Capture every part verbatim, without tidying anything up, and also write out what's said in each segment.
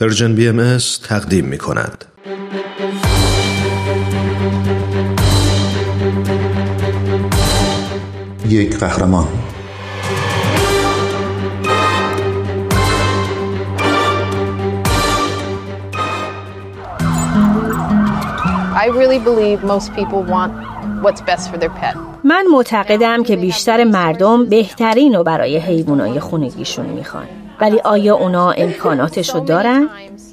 پرژن بی ام اس تقدیم می‌کند. یک قهرمان. I really believe most people want what's best for their pet. من معتقدم که بیشتر مردم بهترین رو برای حیوانات خونگیشون میخوان. ولی آیا اونا امکاناتش رو دارن؟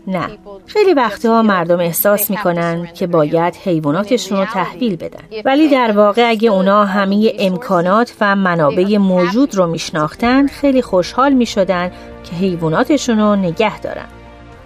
نه. خیلی وقتها مردم احساس میکنن که باید حیواناتشون رو تحویل بدن. ولی در واقع اگه اونا همه امکانات و منابع موجود رو میشناختن، خیلی خوشحال میشدن که حیواناتشون رو نگه دارن.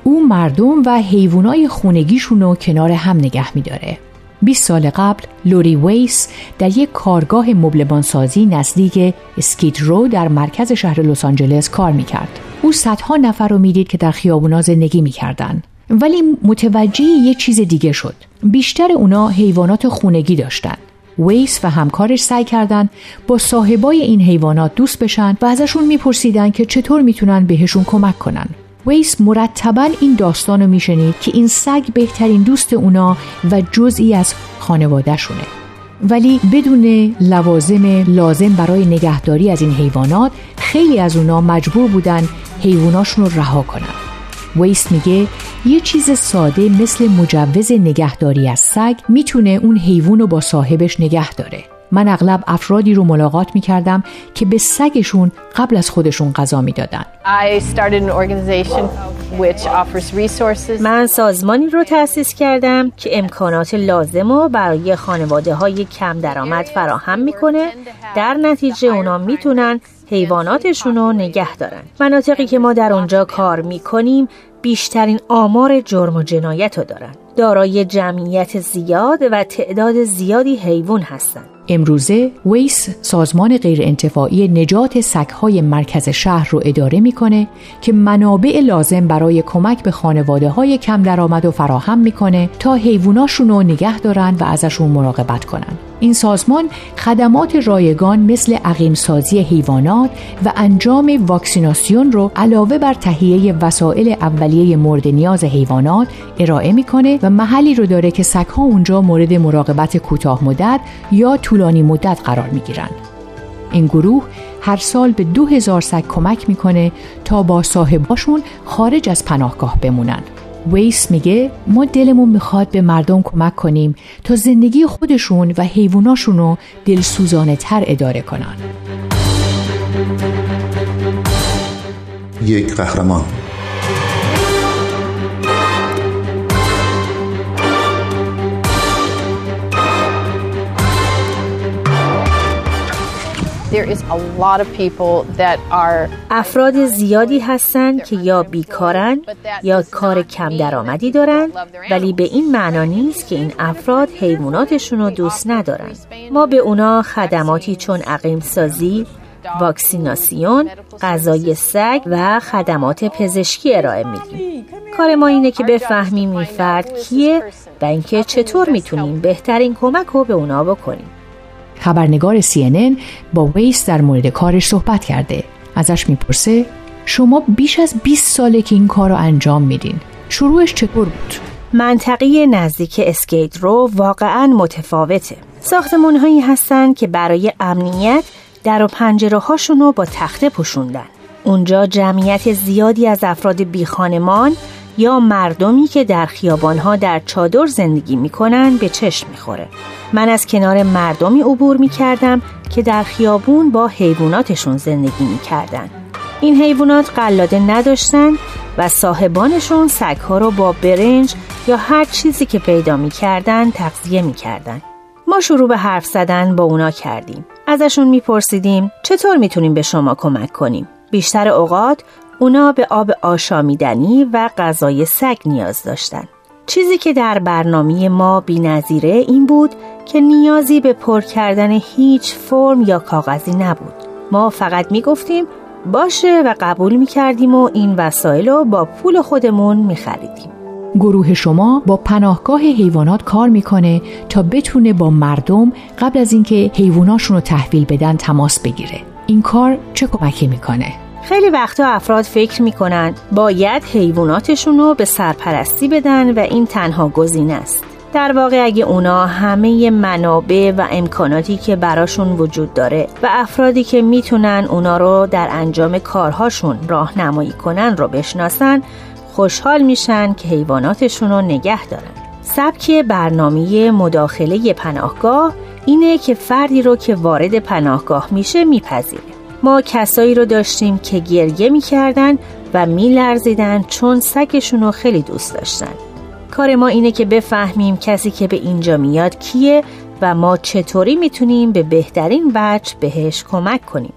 او مردم و حیوانای خونگیشون رو کنار هم نگه می‌داره. بیست سال قبل لوری ویس در یک کارگاه مبلمانسازی نزدیک اسکید رو در مرکز شهر لس آنجلس کار می‌کرد. او صدها نفر رو می‌دید که در خیابونا زندگی می‌کردن، ولی متوجه یه چیز دیگه شد. بیشتر اونا حیوانات خونگی داشتن. ویس و همکارش سعی کردن با صاحبای این حیوانات دوست بشن و ازشون می‌پرسیدن که چطور می‌تونن بهشون کمک کنن. ویس مرتباً این داستانو میشنید که این سگ بهترین دوست اونا و جزئی از خانواده شونه، ولی بدون لوازم لازم برای نگهداری از این حیوانات خیلی از اونا مجبور بودن حیواناشون رو رها کنن. ویس میگه یه چیز ساده مثل مجوز نگهداری از سگ میتونه اون حیوانو با صاحبش نگه داره. من اغلب افرادی رو ملاقات می‌کردم که به سگشون قبل از خودشون غذا می‌دادن. من سازمانی رو تأسیس کردم که امکانات لازم رو برای خانواده‌های کم درآمد فراهم می‌کنه. در نتیجه اونا می‌تونن حیواناتشون رو نگه دارن. مناطقی که ما در اونجا کار می‌کنیم بیشترین آمار جرم و جنایت رو دارن. دارای جمعیت زیاد و تعداد زیادی حیوان هستند. امروزه ویس سازمان غیرانتفاعی نجات سگ‌های مرکز شهر رو اداره میکنه که منابع لازم برای کمک به خانواده‌های کم درآمد رو فراهم میکنه تا حیواناشون رو نگه دارن و ازشون مراقبت کنن. این سازمان خدمات رایگان مثل عقیم‌سازی حیوانات و انجام واکسیناسیون رو علاوه بر تهیه وسایل اولیه مورد نیاز حیوانات ارائه میکنه و محلی رو داره که سگ‌ها اونجا مورد مراقبت کوتاه مدت یا طولانی مدت قرار میگیرن. این گروه هر سال به دو هزار سگ کمک میکنه تا با صاحباشون خارج از پناهگاه بمونن. ویس میگه ما دلمون میخواد به مردم کمک کنیم تا زندگی خودشون و حیواناشون رو دلسوزانه تر اداره کنن. یک قهرمان. افراد زیادی هستند که یا بیکارن یا کار کم درآمدی دارن، ولی به این معنا نیست که این افراد حیواناتشون رو دوست ندارن. ما به اونا خدماتی چون عقیم سازی، واکسیناسیون، غذای سگ و خدمات پزشکی ارائه میدیم. کار ما اینه که بفهمیم این فرد کیه و اینکه چطور میتونیم بهترین کمک رو به اونا بکنیم. خبرنگار سی ان ان با ویس در مورد کارش صحبت کرده. ازش میپرسه شما بیش از بیست ساله که این کار رو انجام میدین. شروعش چطور بود؟ منطقه نزدیک اسکید رو واقعاً متفاوته. ساختمان‌هایی هستن که برای امنیت در و پنجره‌هاشون رو با تخته پوشوندن. اونجا جمعیت زیادی از افراد بیخانمان یا مردمی که در خیابانها در چادر زندگی میکنن به چشم میخوره. من از کنار مردمی عبور میکردم که در خیابون با حیواناتشون زندگی میکردن. این حیوانات قلاده نداشتن و صاحبانشون سگها رو با برنج یا هر چیزی که پیدا میکردن تغذیه میکردن. ما شروع به حرف زدن با اونا کردیم. ازشون میپرسیدیم چطور میتونیم به شما کمک کنیم. بیشتر اوقات اونا به آب آشامیدنی و غذای سگ نیاز داشتن. چیزی که در برنامه ما بی‌نظیره این بود که نیازی به پر کردن هیچ فرم یا کاغذی نبود. ما فقط میگفتیم باشه و قبول میکردیم و این وسایل رو با پول خودمون میخریدیم. گروه شما با پناهگاه حیوانات کار میکنه تا بتونه با مردم قبل از اینکه حیواناشون رو تحویل بدن تماس بگیره. این کار چه کمکی میکنه؟ خیلی وقتا افراد فکر میکنن باید حیواناتشون رو به سرپرستی بدن و این تنها گزینه است. در واقع اگه اونا همه منابع و امکاناتی که براشون وجود داره و افرادی که میتونن اونا رو در انجام کارهاشون راهنمایی کنن رو بشناسن، خوشحال میشن که حیواناتشون رو نگه دارن. سبک برنامه مداخله پناهگاه اینه که فردی رو که وارد پناهگاه میشه میپذیره. ما کسایی رو داشتیم که گریه میکردن و میلرزیدن چون سگشون رو خیلی دوست داشتن. کار ما اینه که بفهمیم کسی که به اینجا میاد کیه و ما چطوری میتونیم به بهترین وجه بهش کمک کنیم.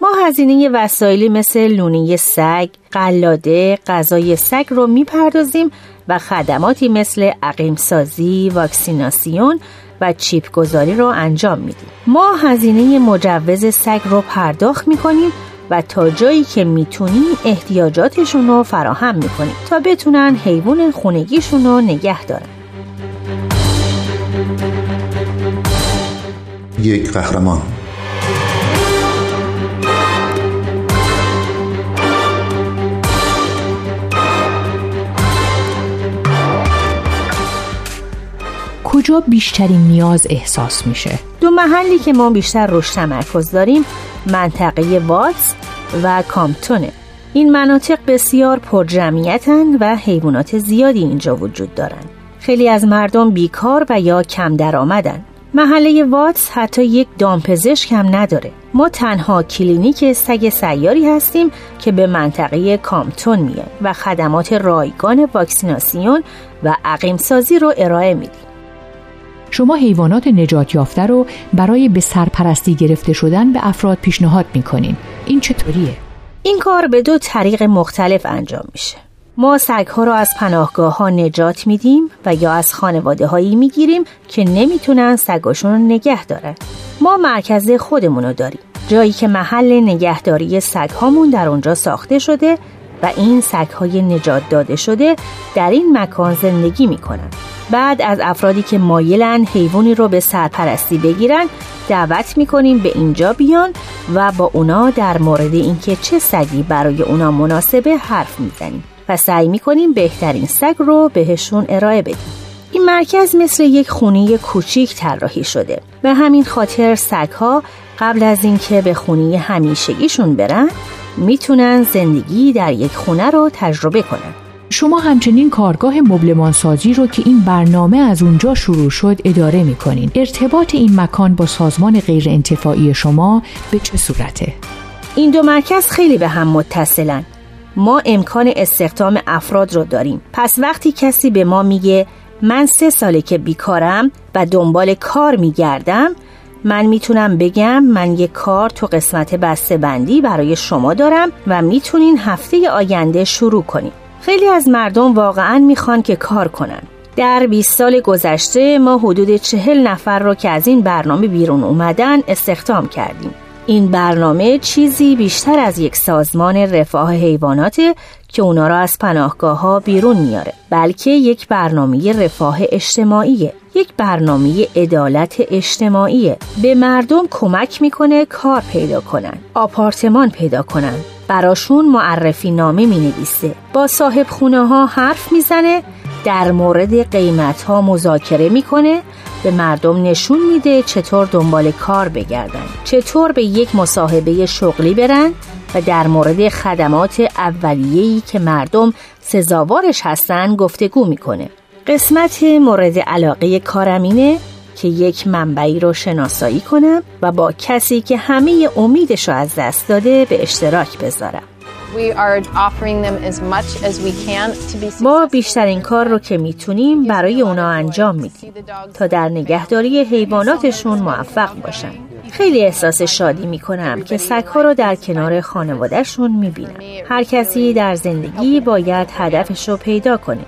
ما هزینه وسایلی مثل لونه سگ، قلاده، غذای سگ رو میپردازیم و خدماتی مثل عقیم سازی، واکسیناسیون و چیپ گذاری رو انجام میدیم. ما هزینه مجوز سگ رو پرداخت میکنیم و تا جایی که میتونیم احتیاجاتشون رو فراهم میکنیم تا بتونن حیوان خونگیشون رو نگه دارن. یک قهرمان. کجا بیشترین نیاز احساس میشه؟ دو محلی که ما بیشتر روش تمرکز داریم منطقه واتس و کامپتونه. این مناطق بسیار پرجمعیتن و حیوانات زیادی اینجا وجود دارن. خیلی از مردم بیکار و یا کم درآمدن. محله واتس حتی یک دامپزشک هم نداره. ما تنها کلینیک سگ سیاری هستیم که به منطقه کامپتون میاد و خدمات رایگان واکسیناسیون و عقیم سازی رو ارائه میدیم. شما حیوانات نجات یافته رو برای به سرپرستی گرفته شدن به افراد پیشنهاد میکنین. این چطوریه؟ این کار به دو طریق مختلف انجام میشه. ما سگها رو از پناهگاه ها نجات میدیم و یا از خانواده هایی میگیریم که نمیتونن سگاشون رو نگه دارن. ما مرکز خودمون رو داریم، جایی که محل نگهداری سگهامون در اونجا ساخته شده و این سگهای نجات داده شده در این مکان زندگی میکنن. بعد از افرادی که مایلن حیوانی رو به سرپرستی بگیرن دعوت میکنیم به اینجا بیان و با اونا در مورد اینکه چه سگی برای اونا مناسبه حرف میزنیم و سعی میکنیم بهترین سگ رو بهشون ارائه بدیم. این مرکز مثل یک خونه کوچیک طراحی شده. به همین خاطر سگها قبل از اینکه به خونه همیشگیشون برن میتونن زندگی در یک خونه رو تجربه کنن. شما همچنین کارگاه مبلمانسازی رو که این برنامه از اونجا شروع شد اداره میکنین. ارتباط این مکان با سازمان غیر انتفاعی شما به چه صورته؟ این دو مرکز خیلی به هم متصلن. ما امکان استخدام افراد رو داریم. پس وقتی کسی به ما میگه من سه ساله که بیکارم و دنبال کار میگردم، من میتونم بگم من یه کار تو قسمت بسته بندی برای شما دارم و میتونین هفته آینده شروع کنین. خیلی از مردم واقعاً میخوان که کار کنن. در بیست سال گذشته ما حدود چهل نفر رو که از این برنامه بیرون اومدن استخدام کردیم. این برنامه چیزی بیشتر از یک سازمان رفاه حیواناته که اونا را از پناهگاه ها بیرون میاره، بلکه یک برنامه رفاه اجتماعیه، یک برنامه عدالت اجتماعیه. به مردم کمک میکنه کار پیدا کنن، آپارتمان پیدا کنن، براشون معرفی نامه می نویسه، با صاحب خونه ها حرف می زنه، در مورد قیمت ها مذاکره می کنه، به مردم نشون میده چطور دنبال کار بگردن، چطور به یک مصاحبه شغلی برن و در مورد خدمات اولیه‌ای که مردم سزاوارش هستن گفتگو می کنه. قسمت مورد علاقه کارم اینه که یک منبعی رو شناسایی کنم و با کسی که همه امیدش رو از دست داده به اشتراک بذارم. ما بیشترین کار رو که میتونیم برای اونا انجام میدیم تا در نگهداری حیواناتشون موفق باشن. خیلی احساس شادی میکنم که سگ‌ها رو در کنار خانوادهشون میبینم. هر کسی در زندگی باید هدفش رو پیدا کنه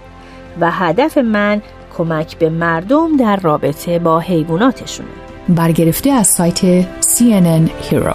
و هدف من کمک به مردم در رابطه با حیواناتشونه. برگرفته از سایت سی ان ان هرو.